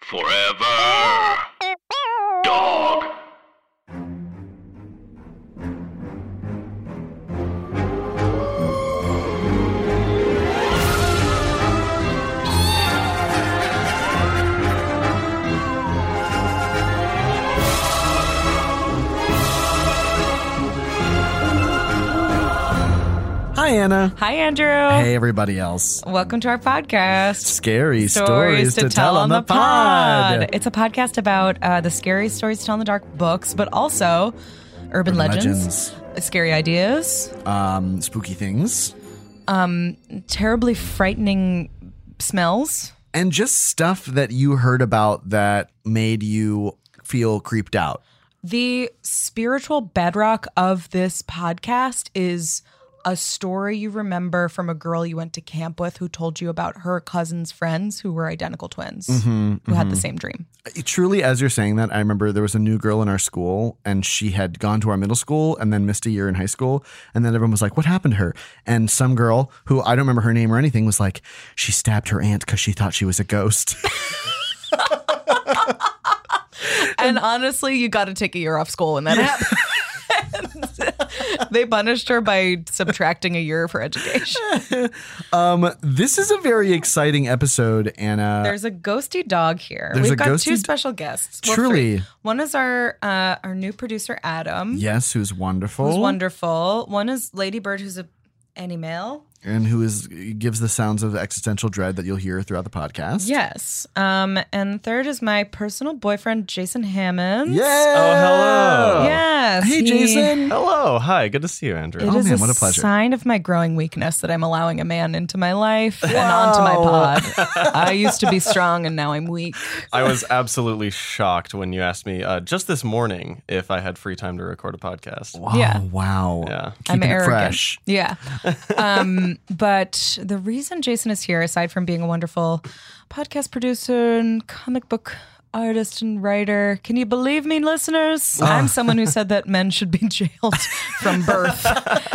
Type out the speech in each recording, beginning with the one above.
Forever Dog. Hi, Anna. Hi, Andrew. Hey, everybody else. Welcome to our podcast. Scary Stories to Tell on the pod. It's a podcast about the scary stories to tell in the dark books, but also urban legends, scary ideas, spooky things, terribly frightening smells, and just stuff that you heard about that made you feel creeped out. The spiritual bedrock of this podcast is a story you remember from a girl you went to camp with who told you about her cousin's friends who were identical twins who had the same dream. Truly, as you're saying that, I remember there was a new girl in our school and she had gone to our middle school and then missed a year in high school. And then everyone was like, what happened to her? And some girl who I don't remember her name or anything was like, she stabbed her aunt because she thought she was a ghost. And honestly, you got to take a year off school when that happened. They punished her by subtracting a year of her education. This is a very exciting episode, Anna. There's a ghosty dog here. We've got two special guests. Truly. Well, one is our new producer, Adam. Yes, who's wonderful. One is Lady Bird, who's an email. And who gives the sounds of existential dread that you'll hear throughout the podcast. Yes. And third is my personal boyfriend, Jason Hammons. Yeah. Oh, hello. Yes. Hey, Jason. Hello. Hi. Good to see you, Andrew. What a pleasure. It is a sign of my growing weakness that I'm allowing a man into my life and onto my pod. I used to be strong and now I'm weak. I was absolutely shocked when you asked me just this morning if I had free time to record a podcast. Wow. Yeah. Wow. Yeah. Keeping it fresh. Yeah. But the reason Jason is here, aside from being a wonderful podcast producer and comic book artist and writer, can you believe me, listeners? I'm someone who said that men should be jailed from birth,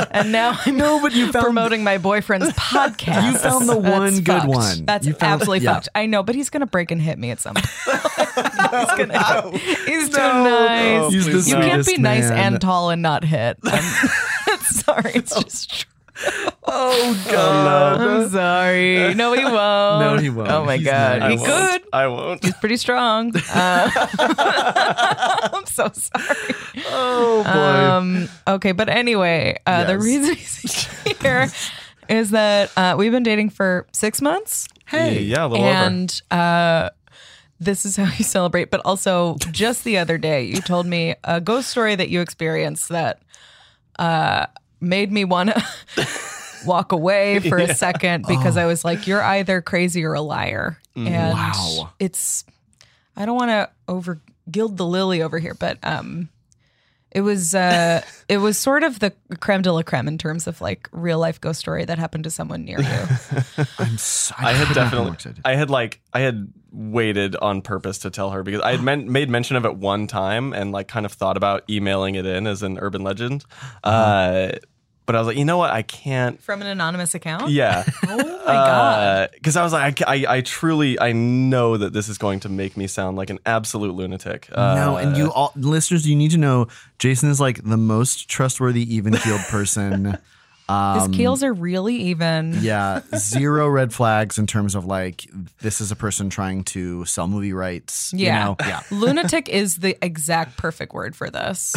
and now I'm promoting my boyfriend's podcast. You found the one good one. That's absolutely fucked. I know, but he's gonna break and hit me at some point. He's too nice. You can't be nice and tall and not hit. Sorry, it's just true. Oh, God. I'm sorry. No, he won't. Oh, my God. He could. I won't. He's pretty strong. I'm so sorry. Oh, boy. Okay, but anyway, the reason he's here is that we've been dating for 6 months. Hey. Yeah, a little over. And this is how you celebrate. But also, just the other day, you told me a ghost story that you experienced that... made me want to walk away for a second because I was like, you're either crazy or a liar. And I don't want to over gild the lily over here, but it was sort of the creme de la creme in terms of like real life ghost story that happened to someone near you. I had waited on purpose to tell her because I had made mention of it one time and like kind of thought about emailing it in as an urban legend. But I was like, you know what? I can't. From an anonymous account? Yeah. Oh my God. Because I was like, I know that this is going to make me sound like an absolute lunatic. No, and you all listeners, you need to know Jason is like the most trustworthy, even-keeled person. His keels are really even. Yeah. Zero red flags in terms of like, this is a person trying to sell movie rights. Yeah. You know? Yeah. Lunatic is the exact perfect word for this.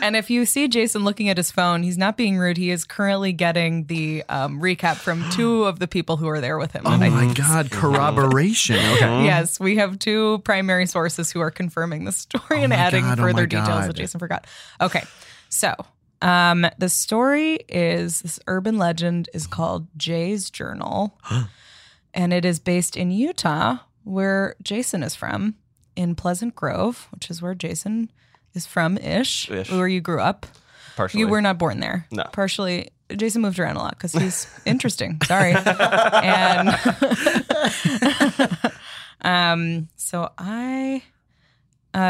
And if you see Jason looking at his phone, he's not being rude. He is currently getting the recap from two of the people who are there with him. Oh my God. Corroboration. Okay. Yes. We have two primary sources who are confirming the story and adding further details that Jason forgot. Okay. So. The story is, this urban legend is called Jay's Journal, and it is based in Utah, where Jason is from, in Pleasant Grove, which is where Jason is from-ish, where you grew up. Partially. You were not born there. No. Partially. Jason moved around a lot because he's interesting. Sorry. And so I...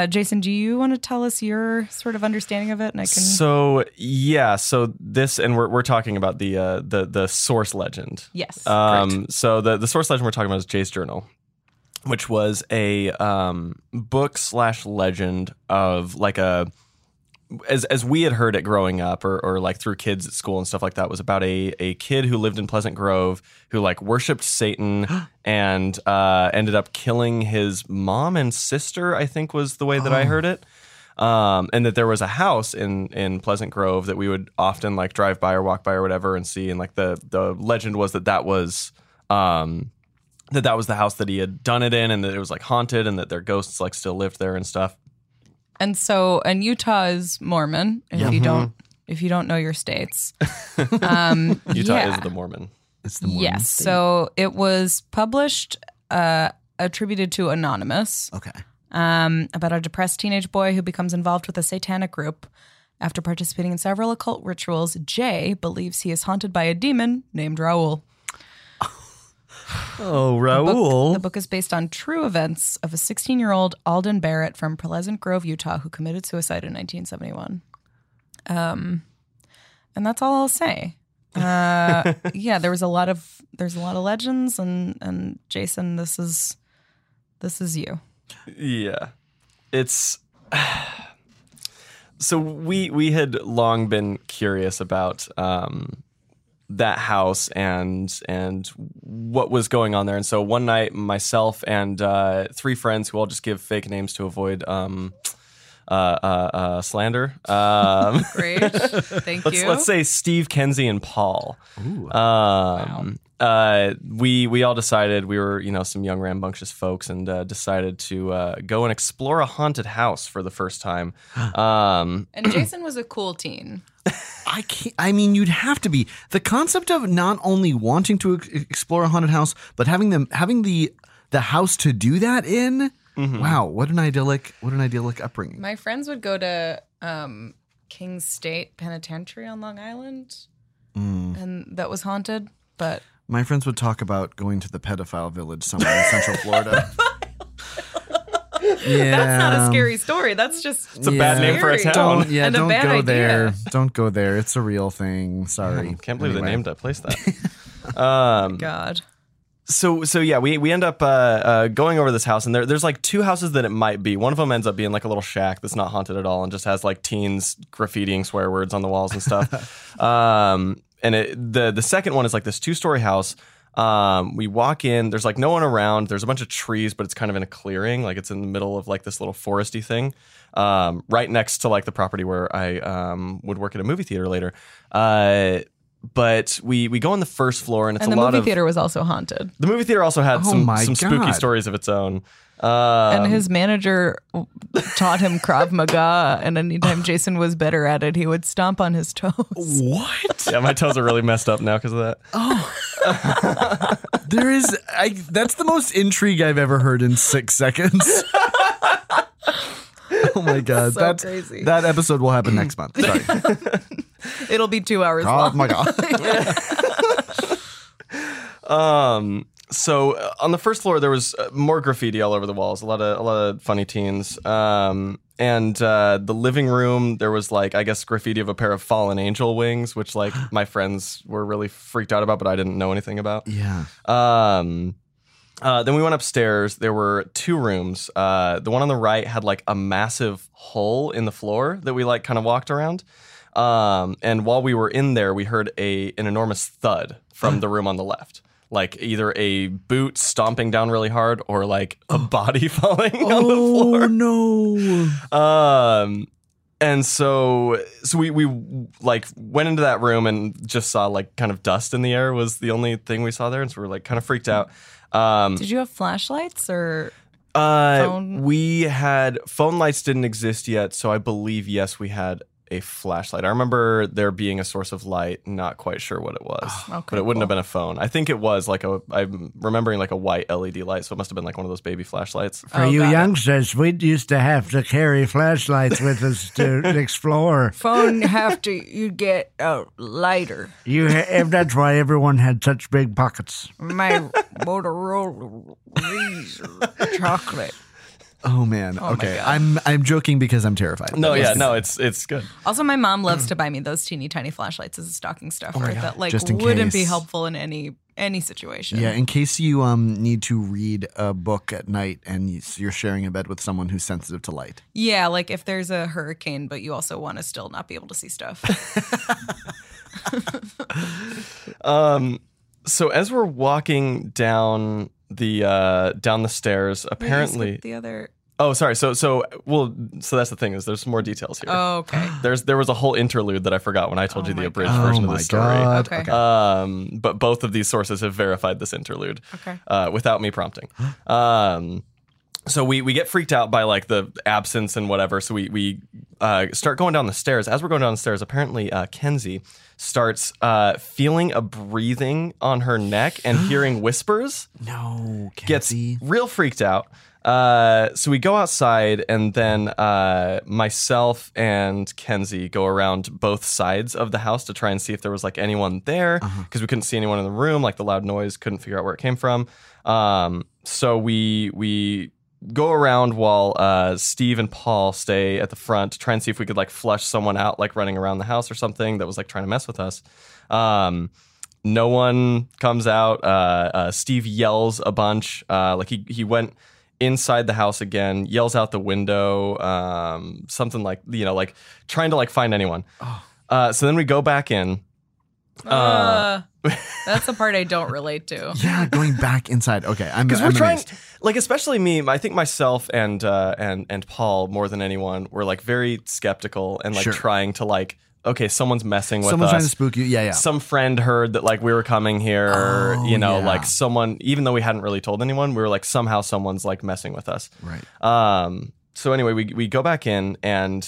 Jason, do you want to tell us your sort of understanding of it? And I can. So yeah, so this, and we're talking about the source legend. Yes. So the source legend we're talking about is Jay's Journal, which was a book/legend of like a, as we had heard it growing up, or like through kids at school and stuff like that, was about a kid who lived in Pleasant Grove who like worshipped Satan and ended up killing his mom and sister, I think was the way that I heard it. And that there was a house in Pleasant Grove that we would often like drive by or walk by or whatever and see. And like the legend was that was the house that he had done it in, and that it was like haunted, and that their ghosts like still lived there and stuff. And so, and Utah is Mormon. If you don't know your states, Utah is the Mormon. It's the Mormon. Yes. State. So it was published, attributed to Anonymous. Okay. About a depressed teenage boy who becomes involved with a satanic group. After participating in several occult rituals, Jay believes he is haunted by a demon named Raul. Oh, Raul. The book is based on true events of a 16-year-old Alden Barrett from Pleasant Grove, Utah, who committed suicide in 1971. And that's all I'll say. Yeah, there's a lot of legends, and Jason, this is you. Yeah. It's so we had long been curious about that house and what was going on there. And so one night, myself and three friends who all just give fake names to avoid slander. Great. Thank you. Let's say Steve, Kenzie, and Paul. Ooh. Wow. We all decided, we were, some young rambunctious folks, and decided to go and explore a haunted house for the first time. And Jason was a cool teen. You'd have to be. The concept of not only wanting to explore a haunted house, but having the house to do that in. Mm-hmm. Wow, what an idyllic upbringing. My friends would go to King State Penitentiary on Long Island, and that was haunted. But my friends would talk about going to the pedophile village somewhere in Central Florida. Yeah. That's not a scary story. That's just it's a bad name for a town. Don't go idea. There. Don't go there. It's a real thing. Sorry. Can't believe they named that place that. God. So yeah, we end up going over this house, and there's like two houses that it might be. One of them ends up being like a little shack that's not haunted at all, and just has like teens graffitiing swear words on the walls and stuff. And the second one is like this 2-story house. We walk in, there's like no one around, there's a bunch of trees, but it's kind of in a clearing, like it's in the middle of like this little foresty thing, right next to like the property where I would work at a movie theater later. But we go on the first floor, and it's a lot of... And the movie theater was also haunted. The movie theater also had some spooky stories of its own. And his manager taught him Krav Maga, and anytime Jason was better at it, he would stomp on his toes. What? Yeah, my toes are really messed up now because of that. Oh. That's the most intrigue I've ever heard in 6 seconds. Oh my God. That's crazy. That episode will happen next month. Sorry. It'll be 2 hours long. Oh my God. So on the first floor, there was more graffiti all over the walls. A lot of funny teens. And the living room, there was like, I guess, graffiti of a pair of fallen angel wings, which like my friends were really freaked out about, but I didn't know anything about. Yeah. Then we went upstairs. There were 2 rooms. The one on the right had like a massive hole in the floor that we like kind of walked around. And while we were in there, we heard an enormous thud from the room on the left. Like either a boot stomping down really hard, or like a body falling on the floor. Oh no! And so we like went into that room and just saw like kind of dust in the air was the only thing we saw there, and so we were like kind of freaked out. Did you have flashlights or? Phone? We had phone lights didn't exist yet, so I believe yes, we had a flashlight. I remember there being a source of light, not quite sure what it was. Oh, okay, but it wouldn't have been a phone. I think it was like a, I'm remembering like a white LED light, so it must have been like one of those baby flashlights. For you youngsters, we used to have to carry flashlights with us to explore. Phone have to, you get a lighter. That's why everyone had such big pockets. My Motorola Razor chocolate. Oh man! Oh, okay, I'm joking because I'm terrified. No, yeah, no, it's good. Also, my mom loves to buy me those teeny tiny flashlights as a stocking stuffer. Oh that like wouldn't be helpful in any situation. Yeah, in case you need to read a book at night and you're sharing a bed with someone who's sensitive to light. Yeah, like if there's a hurricane, but you also want to still not be able to see stuff. So as we're walking down the stairs, apparently so that's the thing, is there's some more details here. Oh, okay. There was a whole interlude that I forgot when I told you the abridged version of the story. Okay. But both of these sources have verified this interlude. Okay. Without me prompting. So we get freaked out by like the absence and whatever. So we start going down the stairs. As we're going down the stairs, apparently Kenzie starts feeling a breathing on her neck and hearing whispers. No, Kenzie gets real freaked out. So we go outside, and then myself and Kenzie go around both sides of the house to try and see if there was like anyone there, because we couldn't see anyone in the room. Like the loud noise, couldn't figure out where it came from. So we go around while Steve and Paul stay at the front to try and see if we could like flush someone out, like running around the house or something that was like trying to mess with us. No one comes out. Steve yells a bunch. Like he went inside the house again, yells out the window, something like, you know, like trying to like find anyone. Oh. So then we go back in. That's the part I don't relate to. Yeah, going back inside. Okay, because we're trying, like, especially me. I think myself and Paul more than anyone were like very skeptical and like trying to like, okay, someone's messing with us. Someone's trying to spook you. Yeah, yeah. Some friend heard that like we were coming here. Oh, you know, like someone, even though we hadn't really told anyone, we were like somehow someone's like messing with us. Right. So anyway, we go back in and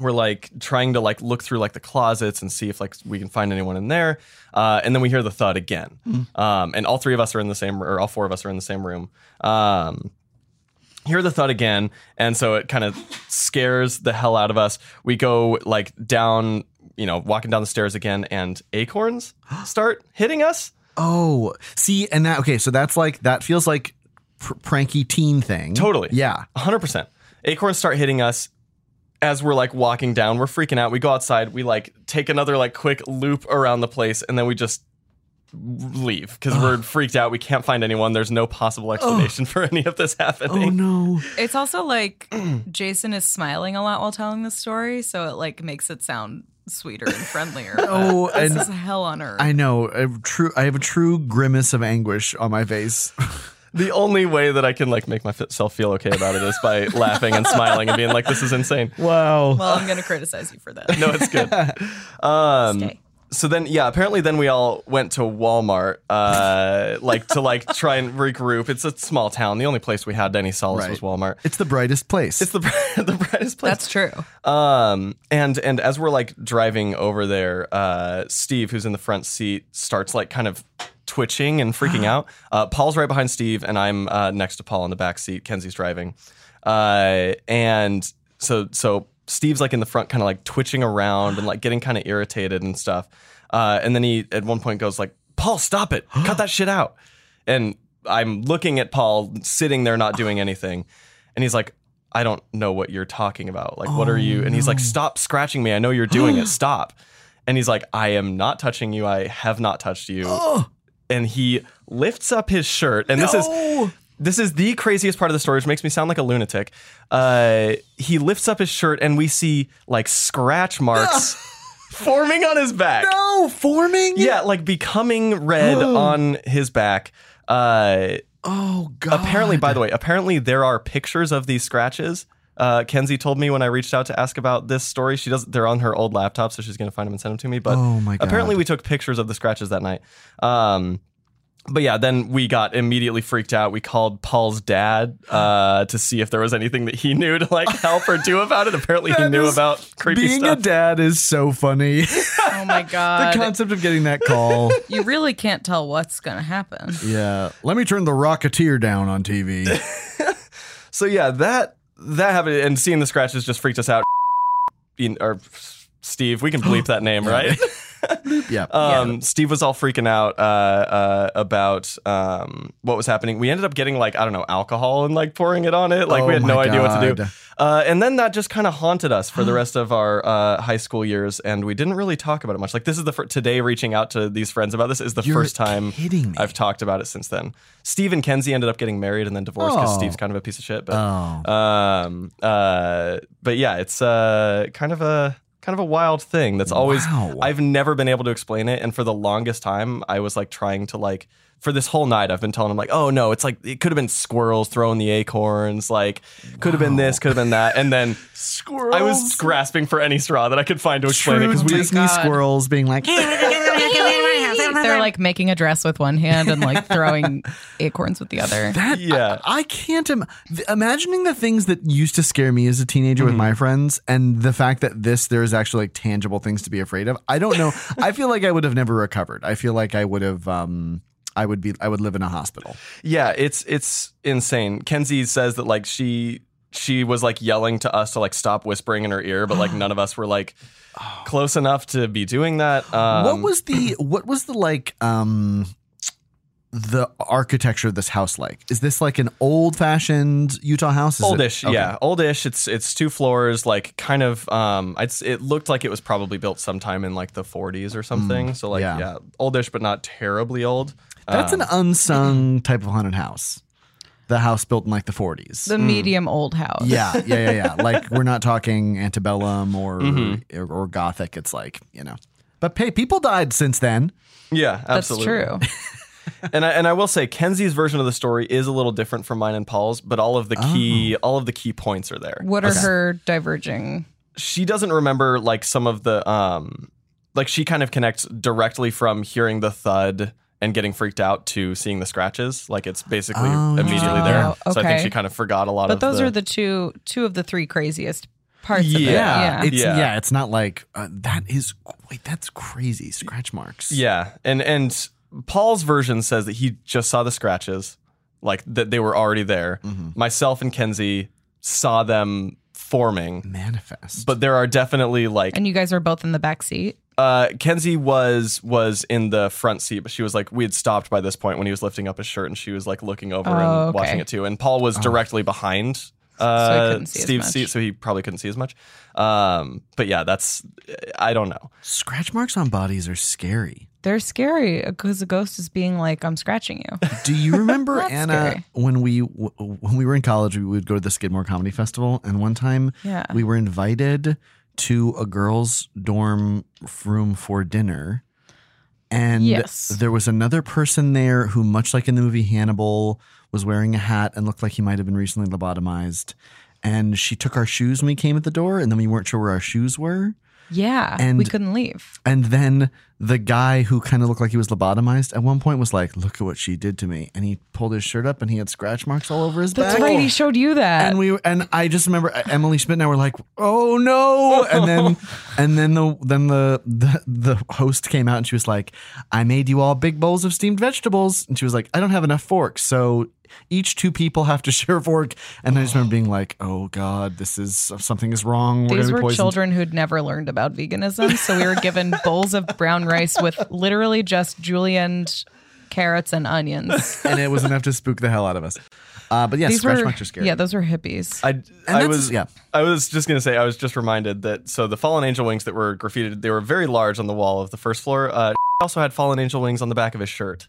we're like trying to like look through like the closets and see if like we can find anyone in there. And then we hear the thud again. And all three of us are in the same, or all four of us are in the same room. Hear the thud again. And so it kind of scares the hell out of us. We go like down, you know, walking down the stairs again, and acorns start hitting us. Oh, see, and that, okay. So that's like, that feels like pranky teen thing. Totally. Yeah. 100%. Acorns start hitting us. As we're like walking down, we're freaking out. We go outside. We like take another like quick loop around the place, and then we just leave because we're freaked out. We can't find anyone. There's no possible explanation for any of this happening. Oh no! It's also like Jason is smiling a lot while telling this story, so it like makes it sound sweeter and friendlier. This is hell on earth. I know. I have a true grimace of anguish on my face. The only way that I can like make myself feel okay about it is by laughing and smiling and being like, "This is insane." Wow. Well, I'm gonna criticize you for that. No, it's good. So then, yeah, apparently, then we all went to Walmart, like to like try and regroup. It's a small town. The only place we had any solace was Walmart. It's the brightest place. It's the brightest place. That's true. And as we're like driving over there, Steve, who's in the front seat, starts like kind of twitching and freaking out. Paul's right behind Steve, and I'm next to Paul in the back seat. Kenzie's driving, and so Steve's like in the front, kind of like twitching around and like getting kind of irritated and stuff. And then he at one point goes like, "Paul, stop it! Cut that shit out!" And I'm looking at Paul sitting there not doing anything, and he's like, "I don't know what you're talking about. Like, what are you?" And he's like, "Stop scratching me! I know you're doing it. Stop!" And he's like, "I am not touching you. I have not touched you." And he lifts up his shirt, and this is the craziest part of the story, which makes me sound like a lunatic. He lifts up his shirt, and we see like scratch marks forming on his back. Yeah, like becoming red on his back. Oh God! Apparently, by the way, there are pictures of these scratches. Kenzie told me when I reached out to ask about this story, they're on her old laptop, so she's going to find them and send them to me. But apparently we took pictures of the scratches that night. But yeah, then we got immediately freaked out. We called Paul's dad to see if there was anything that he knew to like help or do about it. Apparently he knew about creepy being stuff. Being a dad is so funny. Oh my God. The concept of getting that call. You really can't tell what's going to happen. Yeah. Let me turn The Rocketeer down on TV. So yeah, that happened. And seeing the scratches just freaked us out. Or Steve, we can bleep that name, right? Yeah. Steve was all freaking out about what was happening. We ended up getting like, I don't know, alcohol and like pouring it on it. Like we had no idea what to do. And then that just kind of haunted us for the rest of our high school years. And we didn't really talk about it much. Like this is today reaching out to these friends about this is the first time I've talked about it since then. Steve and Kenzie ended up getting married and then divorced because Steve's kind of a piece of shit. But, but yeah, it's kind of a wild thing that's always, I've never been able to explain it. And for the longest time, I was like trying to like, for this whole night, I've been telling him like, oh no, it's like, it could have been squirrels throwing the acorns. Like could have been this, could have been that. And then squirrels. I was grasping for any straw that I could find to explain it. Because we just see squirrels being like, they're like making a dress with one hand and like throwing acorns with the other. I can't imagining the things that used to scare me as a teenager with my friends, and the fact that there is actually like tangible things to be afraid of. I don't know. I feel like I would have never recovered. I feel like I would have. I would live in a hospital. Yeah, it's insane. Kenzie says that like she was like yelling to us to like stop whispering in her ear, but like none of us were like close enough to be doing that. What was the architecture of this house like? Is this like an old fashioned Utah house? Oldish, okay. Yeah, oldish. It's two floors, like kind of. It looked like it was probably built sometime in like the 40s or something. So like yeah, oldish but not terribly old. That's an unsung type of haunted house. The house built in like the 40s. The medium old house. Yeah. Like we're not talking antebellum or Gothic. It's like, you know. But hey, people died since then. Yeah, absolutely. That's true. And I will say Kenzie's version of the story is a little different from mine and Paul's, but all of the key points are there. What are her diverging? She doesn't remember like some of the like she kind of connects directly from hearing the thud and getting freaked out to seeing the scratches. Like it's basically immediately there. Okay. So I think she kind of forgot a lot of. But those are the two of the three craziest parts of it. Yeah. It's not like that's crazy scratch marks. Yeah. And Paul's version says that he just saw the scratches, like that they were already there. Mm-hmm. Myself and Kenzie saw them forming. Manifest. But there are definitely like. And you guys were both in the back seat. Kenzie was in the front seat, but she was like, we had stopped by this point when he was lifting up his shirt, and she was like looking over and watching it too. And Paul was directly behind Steve's seat, so he probably couldn't see as much. But yeah, I don't know. Scratch marks on bodies are scary. They're scary because the ghost is being like, I'm scratching you. Do you remember, Anna, scary. when we were in college, we would go to the Skidmore Comedy Festival, and one time we were invited to a girls' dorm room for dinner. And there was another person there who, much like in the movie Hannibal, was wearing a hat and looked like he might have been recently lobotomized. And she took our shoes when we came at the door, and then we weren't sure where our shoes were. Yeah, and we couldn't leave. And then the guy who kind of looked like he was lobotomized at one point was like, look at what she did to me. And he pulled his shirt up and he had scratch marks all over his back. That's right. He showed you that. And I just remember Emily Schmidt and I were like, oh, no. And then the host came out and she was like, I made you all big bowls of steamed vegetables. And she was like, I don't have enough forks. So each two people have to share a fork. And I just remember being like, oh, God, something is wrong. These were children who'd never learned about veganism. So we were given bowls of brown rice with literally just julienned carrots and onions. And it was enough to spook the hell out of us. But yes, scratch marks are scary. Yeah, those were hippies. I was just going to say, I was just reminded that, so the fallen angel wings that were graffitied, they were very large on the wall of the first floor. Also had fallen angel wings on the back of his shirt,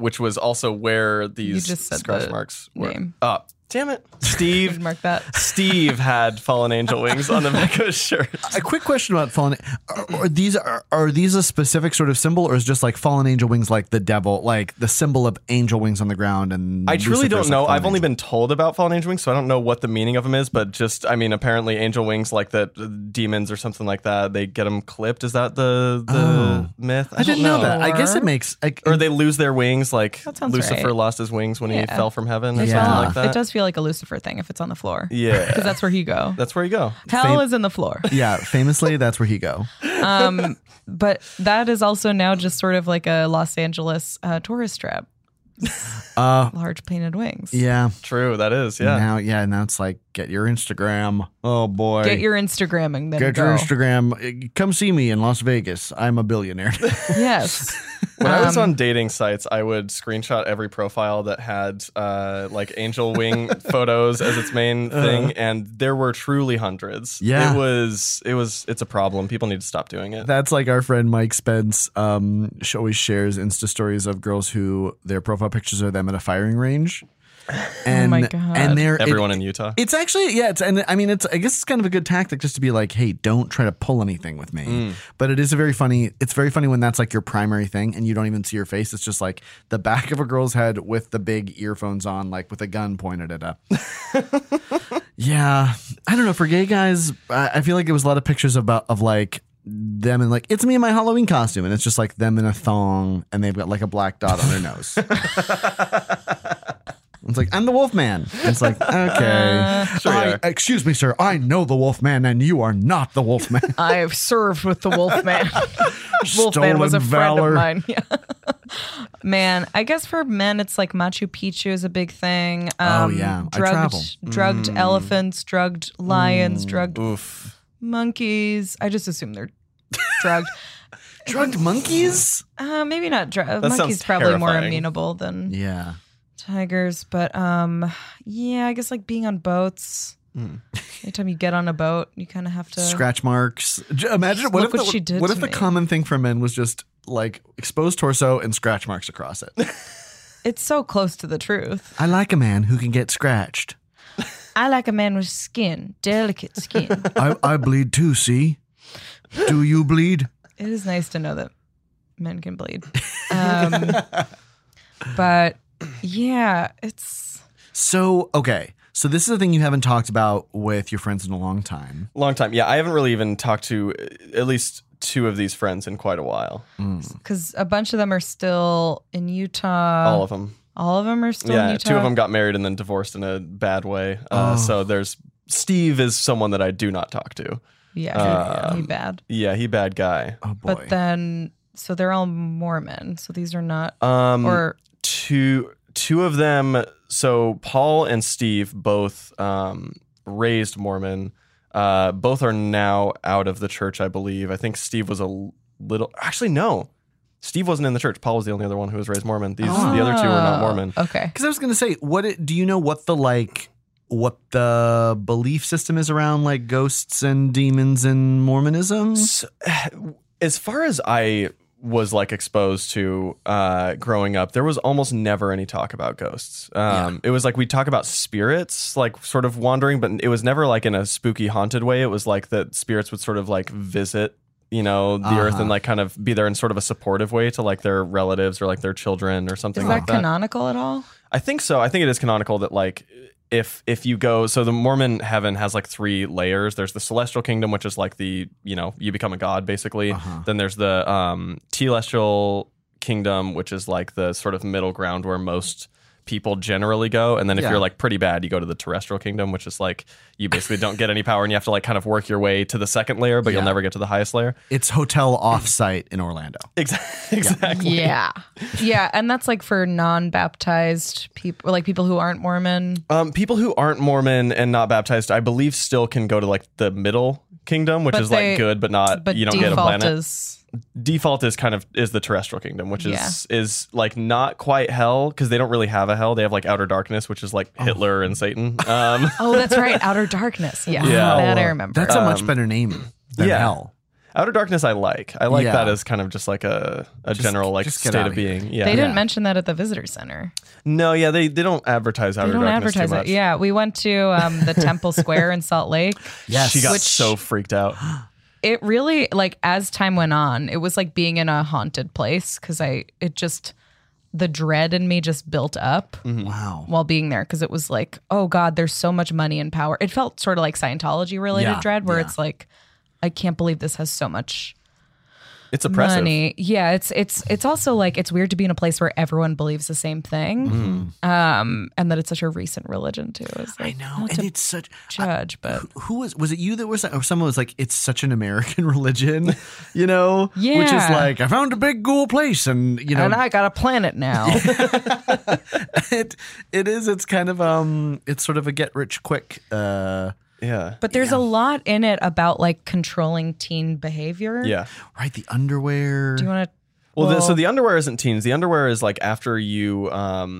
which was also where these scratch marks were. Damn it. Steve mark that. Steve had fallen angel wings on the back of his shirt. A quick question about fallen. Are these a specific sort of symbol, or is just like fallen angel wings like the devil, like the symbol of angel wings on the ground? And I truly don't know. I've only been told about fallen angel wings, so I don't know what the meaning of them is, but just, I mean, apparently angel wings, like the demons or something like that, they get them clipped. Is that the myth? I didn't know that. I guess it makes... Or they lose their wings, like Lucifer lost his wings when he fell from heaven or something like that. It does feel like a Lucifer thing if it's on the floor. Yeah. Because that's where you go. That's where you go. Hell is in the floor. Yeah. Famously, that's where you go. But that is also now just sort of like a Los Angeles tourist trap. Large painted wings. Yeah. True. That is. Yeah. Now it's like, get your Instagram. Oh, boy. Get your Instagramming. Then get your Instagram. Come see me in Las Vegas. I'm a billionaire. Yes. When I was on dating sites, I would screenshot every profile that had like angel wing photos as its main thing, and there were truly hundreds. Yeah, it's a problem. People need to stop doing it. That's like our friend Mike Spence. She always shares Insta stories of girls who their profile pictures are them at a firing range. And, oh my God. And everyone in Utah. It's actually, yeah. It's, and I mean, it's, I guess it's kind of a good tactic just to be like, hey, don't try to pull anything with me. Mm. But it is very funny when that's like your primary thing and you don't even see her face. It's just like the back of a girl's head with the big earphones on, like with a gun pointed at her. Yeah. I don't know. For gay guys, I feel like it was a lot of pictures of like them in like, it's me in my Halloween costume. And it's just like them in a thong and they've got like a black dot on their nose. It's like, I'm the Wolfman. It's like, okay. Sure, excuse me, sir. I know the Wolfman, and you are not the Wolfman. I have served with the Wolfman. Wolfman was a friend of mine. Yeah. Man, I guess for men, it's like Machu Picchu is a big thing. Drugged elephants, drugged lions, drugged monkeys. I just assume they're drugged. Drugged monkeys? Maybe not drugged. Monkeys probably more amenable than... Yeah. Tigers, but yeah, I guess like being on boats. Mm. Anytime you get on a boat, you kind of have to scratch marks. Imagine what if the common thing for men was just like exposed torso and scratch marks across it. It's so close to the truth. I like a man who can get scratched. I like a man with skin, delicate skin. I bleed too. See, do you bleed? It is nice to know that men can bleed, but. Yeah, it's... So, okay. So this is a thing you haven't talked about with your friends in a long time. Long time. Yeah, I haven't really even talked to at least two of these friends in quite a while. Because a bunch of them are still in Utah. All of them. All of them are still in Utah? Yeah, two of them got married and then divorced in a bad way. So there's... Steve is someone that I do not talk to. Yeah, he bad. Yeah, he bad guy. Oh, boy. But then... So they're all Mormon. So these are not... Two of them, so Paul and Steve both raised Mormon. Both are now out of the church, I believe. I think Steve was a little... Actually, no. Steve wasn't in the church. Paul was the only other one who was raised Mormon. The other two were not Mormon. Okay. Because I was going to say, do you know what the belief system is around like ghosts and demons and Mormonism? So, as far as I... was like exposed to growing up, there was almost never any talk about ghosts. It was like we'd talk about spirits, like sort of wandering, but it was never like in a spooky haunted way. It was like that spirits would sort of like visit, you know, the earth and like kind of be there in sort of a supportive way to like their relatives or like their children or something like that. Is that canonical at all? I think so. I think it is canonical that like if you go, so the Mormon heaven has like three layers. There's the celestial kingdom, which is like the, you know, you become a god basically. Then there's the telestial kingdom, which is like the sort of middle ground where most people generally go. And then if you're like pretty bad, you go to the terrestrial kingdom, which is like you basically don't get any power and you have to like kind of work your way to the second layer, but you'll never get to the highest layer. It's hotel offsite in Orlando. Exactly. Yeah. Yeah. And that's like for non-baptized people, like people who aren't Mormon. People who aren't Mormon and not baptized, I believe still can go to like the middle kingdom, which is like good, but not, but you don't get a planet. Default is kind of is the terrestrial kingdom, which is like not quite hell because they don't really have a hell. They have like outer darkness, which is like Hitler and Satan. Oh, that's right. Outer darkness. Yeah. That I remember. That's a much better name than hell. Outer Darkness, I like that as kind of just like a general like state of being. Yeah. They didn't mention that at the visitor center. No, yeah, they don't advertise Outer Darkness too much. Yeah, we went to the Temple Square in Salt Lake. Yes. She got so freaked out. It really, like, as time went on, it was like being in a haunted place because the dread in me just built up while being there because it was like, oh God, there's so much money and power. It felt sort of like Scientology related dread where it's like, I can't believe this has so much. It's oppressive. Money. Yeah, it's also like it's weird to be in a place where everyone believes the same thing, and that it's such a recent religion too. Like, I know, and it's such judge. But who was it? You that was, or someone was like, it's such an American religion, you know? Yeah, which is like I found a big cool place, and you know, and I got a planet now. It is. It's kind of it's sort of a get rich quick. Yeah. But there's a lot in it about like controlling teen behavior. Yeah. Right. The underwear. Do you want to? Well, so the underwear isn't teens. The underwear is like after you,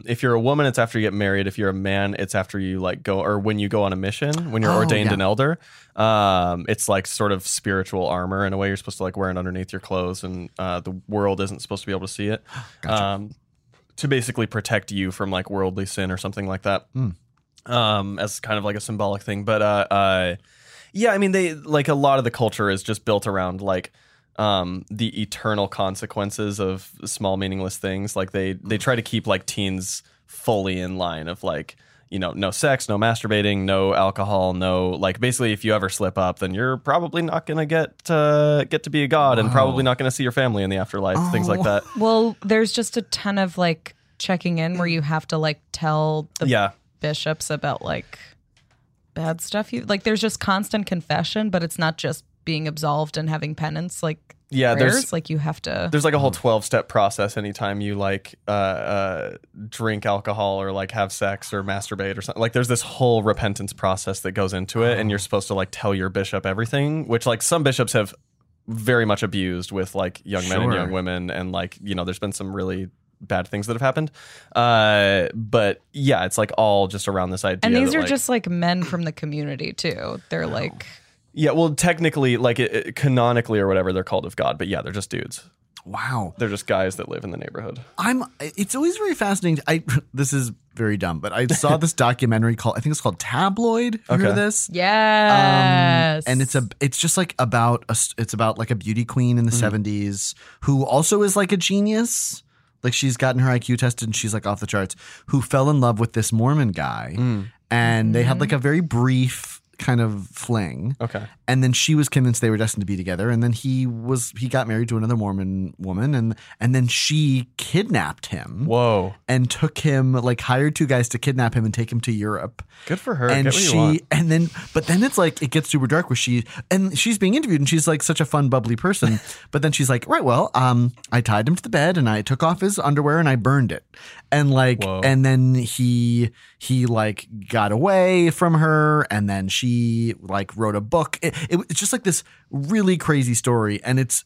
if you're a woman, it's after you get married. If you're a man, it's after you like go or when you go on a mission, when you're ordained an elder. It's like sort of spiritual armor in a way. You're supposed to like wear it underneath your clothes and the world isn't supposed to be able to see it. Gotcha. To basically protect you from like worldly sin or something like that. Mm. As kind of like a symbolic thing. But yeah, I mean, they like a lot of the culture is just built around like the eternal consequences of small meaningless things. Like they try to keep like teens fully in line of like, you know, no sex, no masturbating, no alcohol, no like basically if you ever slip up, then you're probably not going to get to be a god and probably not going to see your family in the afterlife, things like that. Well, there's just a ton of like checking in where you have to like tell the bishops about like bad stuff you like. There's just constant confession, but it's not just being absolved and having penance. Like prayers. There's like you have to. There's like a whole 12-step process anytime you like drink alcohol or like have sex or masturbate or something. Like there's this whole repentance process that goes into it, and you're supposed to like tell your bishop everything, which like some bishops have very much abused with like young men and young women, and like you know there's been some really bad things that have happened. But yeah, it's like all just around this idea. And these are like, just like men from the community too. They're like... Yeah, well, technically, like canonically or whatever, they're called of God. But yeah, they're just dudes. Wow. They're just guys that live in the neighborhood. It's always very fascinating. This is very dumb, but I saw this documentary called, I think it's called Tabloid. Have you heard of this? Yes. And it's just like about like a beauty queen in the 70s who also is like a genius. Like she's gotten her IQ tested and she's like off the charts, who fell in love with this Mormon guy. And they had like a very brief kind of fling. Okay. And then she was convinced they were destined to be together. And then he got married to another Mormon woman. And then she kidnapped him. Whoa. And took him, like hired two guys to kidnap him and take him to Europe. Good for her. And get what you want. And then, but then it's like, it gets super dark where she's being interviewed and she's like such a fun, bubbly person. But then she's like, right, well, I tied him to the bed and I took off his underwear and I burned it. And like, and then he like got away from her. And then she like wrote a book. It's just like this really crazy story. And it's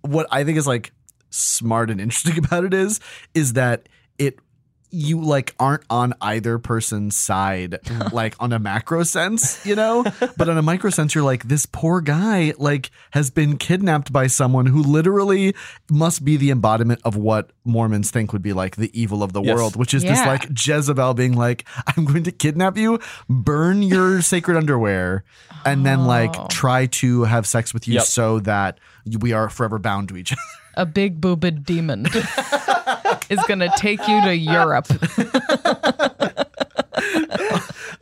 what I think is like smart and interesting about it is that you like aren't on either person's side, like on a macro sense, you know, but on a micro sense, you're like, this poor guy like has been kidnapped by someone who literally must be the embodiment of what Mormons think would be like the evil of the world, which is this like Jezebel being like, I'm going to kidnap you, burn your sacred underwear, and then like try to have sex with you so that we are forever bound to each other. A big boobed demon is going to take you to Europe.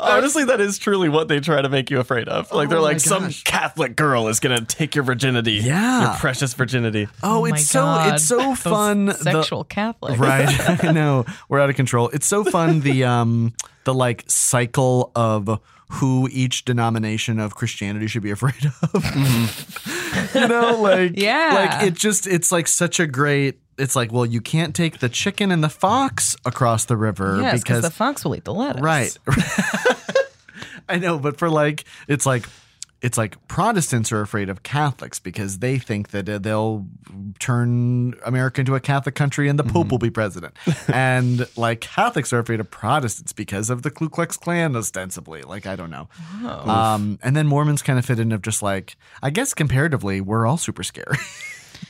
Honestly, that is truly what they try to make you afraid of. Like they're like, some Catholic girl is going to take your virginity, your precious virginity. Oh it's so God. It's so fun. Sexual Catholic, right? I know, we're out of control. It's so fun. The like cycle of who each denomination of Christianity should be afraid of. You know, like, like it's like such a great, it's like, well, you can't take the chicken and the fox across the river because the fox will eat the lettuce. Right. I know. But for like, it's like, it's like Protestants are afraid of Catholics because they think that they'll turn America into a Catholic country and the Pope will be president. And like Catholics are afraid of Protestants because of the Ku Klux Klan, ostensibly. Like, I don't know. Oh. And then Mormons kind of fit in of just like, I guess comparatively, we're all super scary.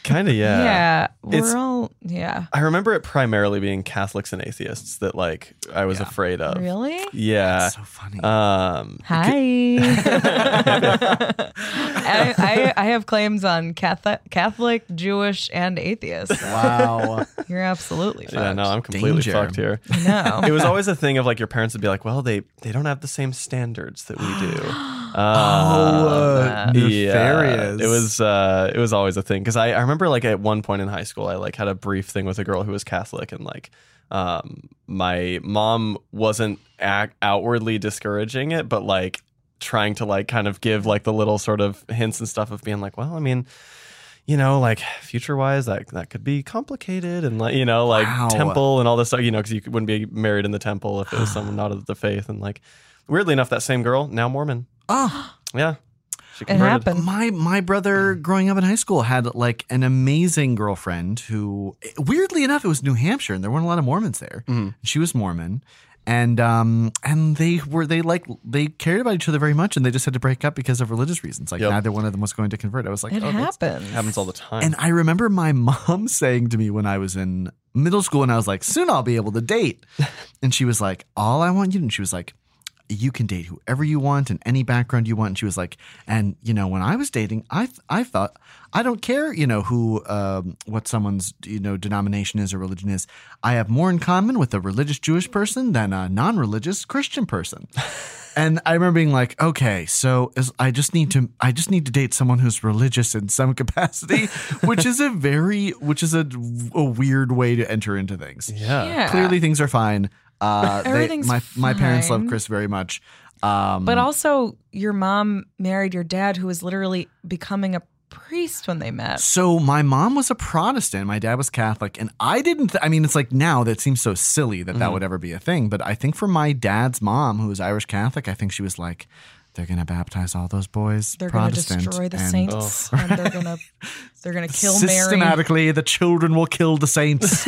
Kind of, yeah. Yeah. We're all, yeah. I remember it primarily being Catholics and atheists that, like, I was afraid of. Really? Yeah. That's so funny. Hi. I have claims on Catholic, Jewish, and atheist. Wow. You're absolutely fucked. Yeah, no, I'm completely fucked here. No. It was always a thing of, like, your parents would be like, well, they don't have the same standards that we do. Nefarious. Yeah. It was always a thing. Because I remember, like, at one point in high school, I, like, had a brief thing with a girl who was Catholic, and, like, my mom wasn't outwardly discouraging it, but, like, trying to, like, kind of give, like, the little sort of hints and stuff of being like, well, I mean, you know, like, future-wise, that could be complicated, and, like, you know, like, temple and all this stuff, you know, because you wouldn't be married in the temple if it was someone not of the faith. And, like, weirdly enough, that same girl, now Mormon. Oh. Yeah. It happened. My brother growing up in high school had like an amazing girlfriend who, weirdly enough, it was New Hampshire and there weren't a lot of Mormons there. Mm. She was Mormon and they cared about each other very much and they just had to break up because of religious reasons. Like neither one of them was going to convert. I was like, it happens all the time. And I remember my mom saying to me when I was in middle school and I was like, soon I'll be able to date. And she was like, all I want you to, and she was like, you can date whoever you want and any background you want. And she was like, and, you know, when I was dating, I thought, I don't care, you know, who, what someone's, you know, denomination is or religion is. I have more in common with a religious Jewish person than a non-religious Christian person. And I remember being like, okay, so I just need to date someone who's religious in some capacity, which is a weird way to enter into things. Yeah. Clearly things are fine. My parents love Chris very much. But also your mom married your dad who was literally becoming a priest when they met. So my mom was a Protestant. My dad was Catholic. And I didn't. I mean, it's like now that seems so silly that that would ever be a thing. But I think for my dad's mom, who was Irish Catholic, I think she was like, they're going to baptize all those boys. They're going to destroy the saints. Oh, right. And they're going to kill Mary. Systematically, the children will kill the saints.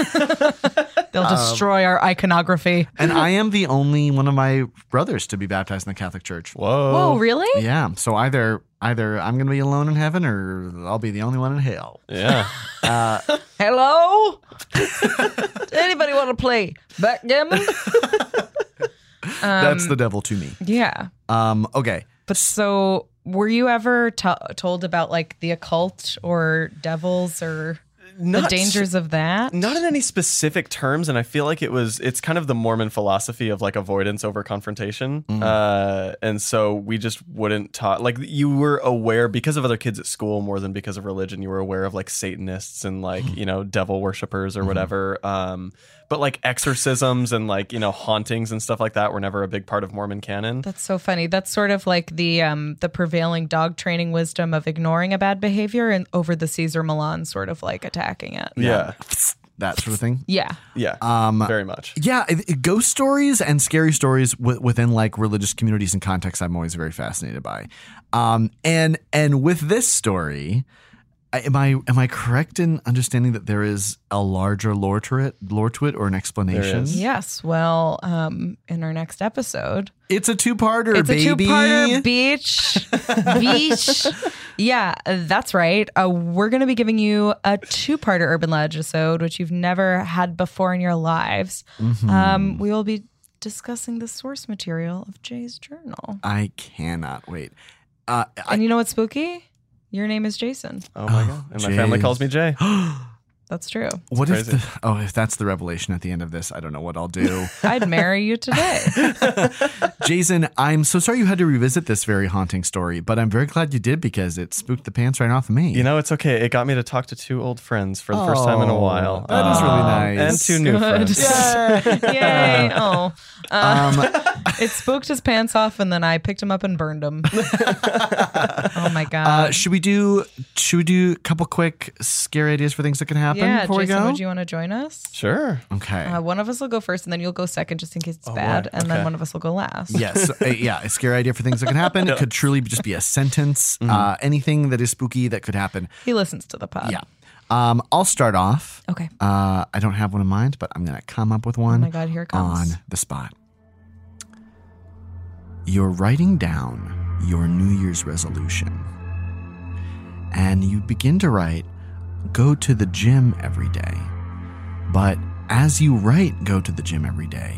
They'll destroy our iconography. And I am the only one of my brothers to be baptized in the Catholic Church. Whoa, really? Yeah. So either I'm going to be alone in heaven or I'll be the only one in hell. Yeah. Hello? Anybody want to play backgammon? That's the devil to me. Yeah. Okay. But so were you ever told about like the occult or devils or... the dangers of that? Not in any specific terms, and I feel like it's kind of the Mormon philosophy of like avoidance over confrontation. Mm-hmm. And so we just wouldn't talk. Like you were aware because of other kids at school more than because of religion, you were aware of like Satanists and like, you know, devil worshipers or whatever. But like exorcisms and like, you know, hauntings and stuff like that were never a big part of Mormon canon. That's so funny. That's sort of like the prevailing dog training wisdom of ignoring a bad behavior and over the Caesar Milan sort of like attacking it. Yeah. That sort of thing. Yeah. Yeah. Very much. Yeah. Ghost stories and scary stories within like religious communities and contexts I'm always very fascinated by. And with this story... Am I correct in understanding that there is a larger lore to it or an explanation? Yes. Well, in our next episode. It's a two-parter, baby. It's a two-parter, beach. Yeah, that's right. We're going to be giving you a two-parter urban legisode, which you've never had before in your lives. Mm-hmm. We will be discussing the source material of Jay's Journal. I cannot wait. And you know what's spooky? Your name is Jason. Oh my God. And my family calls me Jay. That's true. What if if that's the revelation at the end of this, I don't know what I'll do. I'd marry you today. Jason, I'm so sorry you had to revisit this very haunting story, but I'm very glad you did because it spooked the pants right off of me. You know, it's okay. It got me to talk to two old friends for the first time in a while. That is really nice. And two new friends. Yay. Oh. It spooked his pants off and then I picked him up and burned him. Oh my God. Should we do a couple quick scary ideas for things that can happen? happen before Jason, we go? Jason, would you want to join us? Sure. Okay. One of us will go first, and then you'll go second just in case it's bad, and then one of us will go last. Yes. A scary idea for things that could happen. It could truly just be a sentence, anything that is spooky that could happen. He listens to the pod. Yeah. I'll start off. Okay. I don't have one in mind, but I'm going to come up with one. Oh my God, here it comes. On the spot. You're writing down your New Year's resolution, and you begin to write, go to the gym every day. But as you write, go to the gym every day,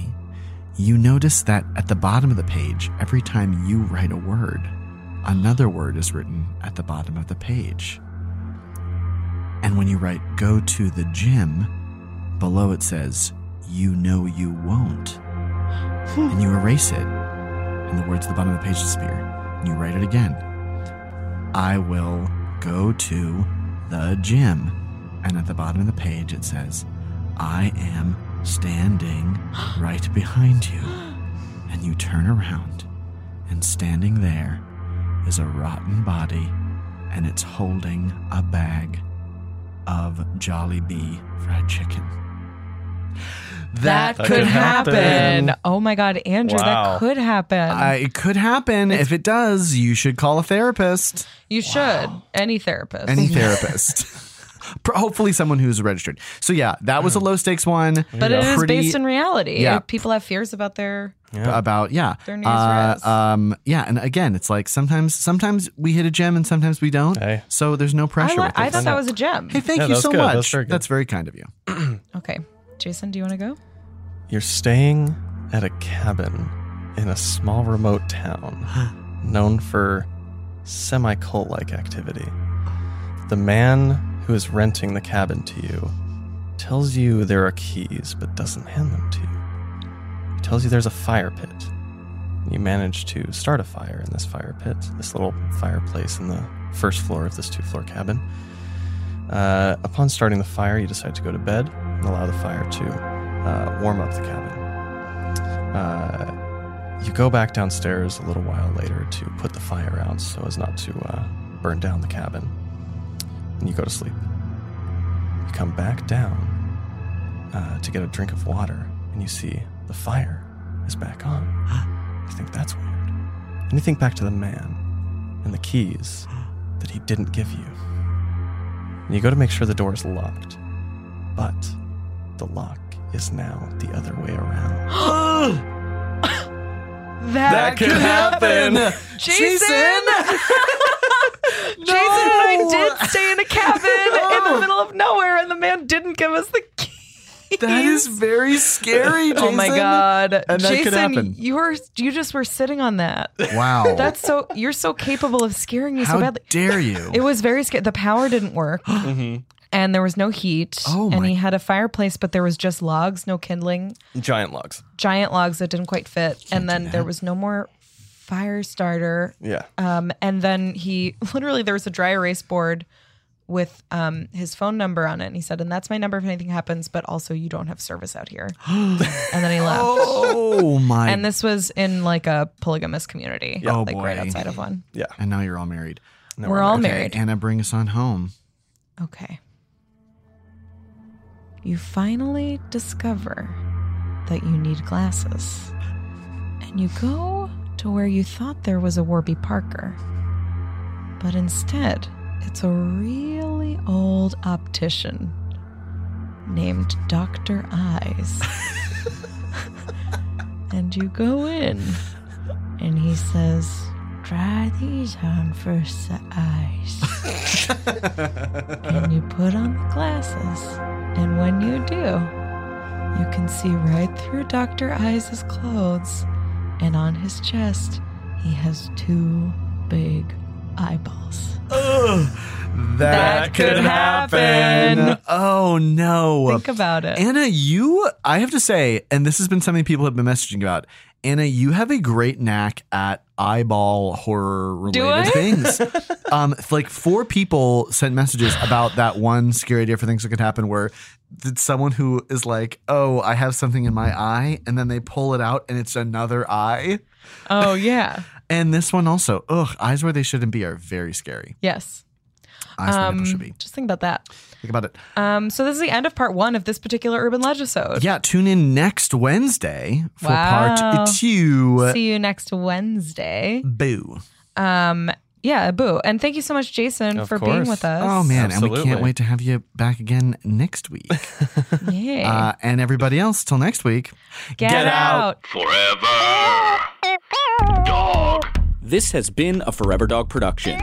you notice that at the bottom of the page, every time you write a word, another word is written at the bottom of the page. And when you write, go to the gym, below it says, you know you won't. And you erase it. And the words at the bottom of the page disappear. And you write it again. I will go to the gym. And at the bottom of the page, it says, I am standing right behind you. And you turn around. And standing there is a rotten body. And it's holding a bag of Jollibee fried chicken. That could happen. Oh my God, Andrew, that could happen. It could happen. If it does, you should call a therapist. You should. Any therapist. Any therapist. Hopefully someone who's registered. So yeah, that was a low stakes one. But it is based in reality. Yeah. People have fears about their... Yeah. About their news and again, it's like sometimes we hit a gem and sometimes we don't. Hey. So there's no pressure. I thought that was a gem. Hey, thank you so much. That's very kind of you. Okay, Jason, do you want to go? You're staying at a cabin in a small remote town known for semi-cult-like activity. The man who is renting the cabin to you tells you there are keys but doesn't hand them to you. Tells you there's a fire pit. You manage to start a fire in this fire pit, this little fireplace in the first floor of this 2-floor cabin. Upon starting the fire, you decide to go to bed and allow the fire to warm up the cabin. You go back downstairs a little while later to put the fire out so as not to burn down the cabin. And you go to sleep. You come back down to get a drink of water, and you see the fire is back on. You think that's weird. And you think back to the man and the keys that he didn't give you. And you go to make sure the door is locked. But the lock is now the other way around. That could happen. Jason! Jason and I did stay in a cabin in the middle of nowhere, and the man didn't give us the key. That is very scary, Jason. Oh my God. And that could happen. You just were sitting on that. Wow. You're so capable of scaring me so badly. How dare you? It was very scary. The power didn't work. Mm-hmm. And there was no heat. And he had a fireplace, but there was just logs, no kindling. Giant logs that didn't quite fit. And then there was no more fire starter. Yeah. And then there was a dry erase board with his phone number on it, and he said, and that's my number if anything happens, but also you don't have service out here. And then he left. Oh my. And this was in like a polygamous community. Yeah. Like right outside of one. Yeah. And now you're all married. We're all married. Okay, Anna, bring us on home. Okay. You finally discover that you need glasses, and you go to where you thought there was a Warby Parker, but instead it's a really old optician named Dr. Eyes. And you go in, and he says, try these on first, the eyes. And you put on the glasses, and when you do, you can see right through Dr. Eyes' clothes, and on his chest, he has 2 big eyeballs. Ugh, that could happen. Oh no. Think about it. Anna, I have to say, and this has been something people have been messaging about, Anna, you have a great knack at eyeball horror related things. Like 4 people sent messages about that one scary idea for things that could happen where someone who is like, oh, I have something in my eye, and then they pull it out and it's another eye. Oh yeah. And this one also, eyes where they shouldn't be are very scary. Yes. Ice and maple should be. Just think about that. Think about it. So this is the end of part one of this particular urban legisode. Yeah, tune in next Wednesday for part two. See you next Wednesday. Boo. Yeah, boo. And thank you so much, Jason, of for course. Being with us. Oh, man. Absolutely. And we can't wait to have you back again next week. Yay. And everybody else, till next week. Get out. Forever Dog. This has been a Forever Dog production.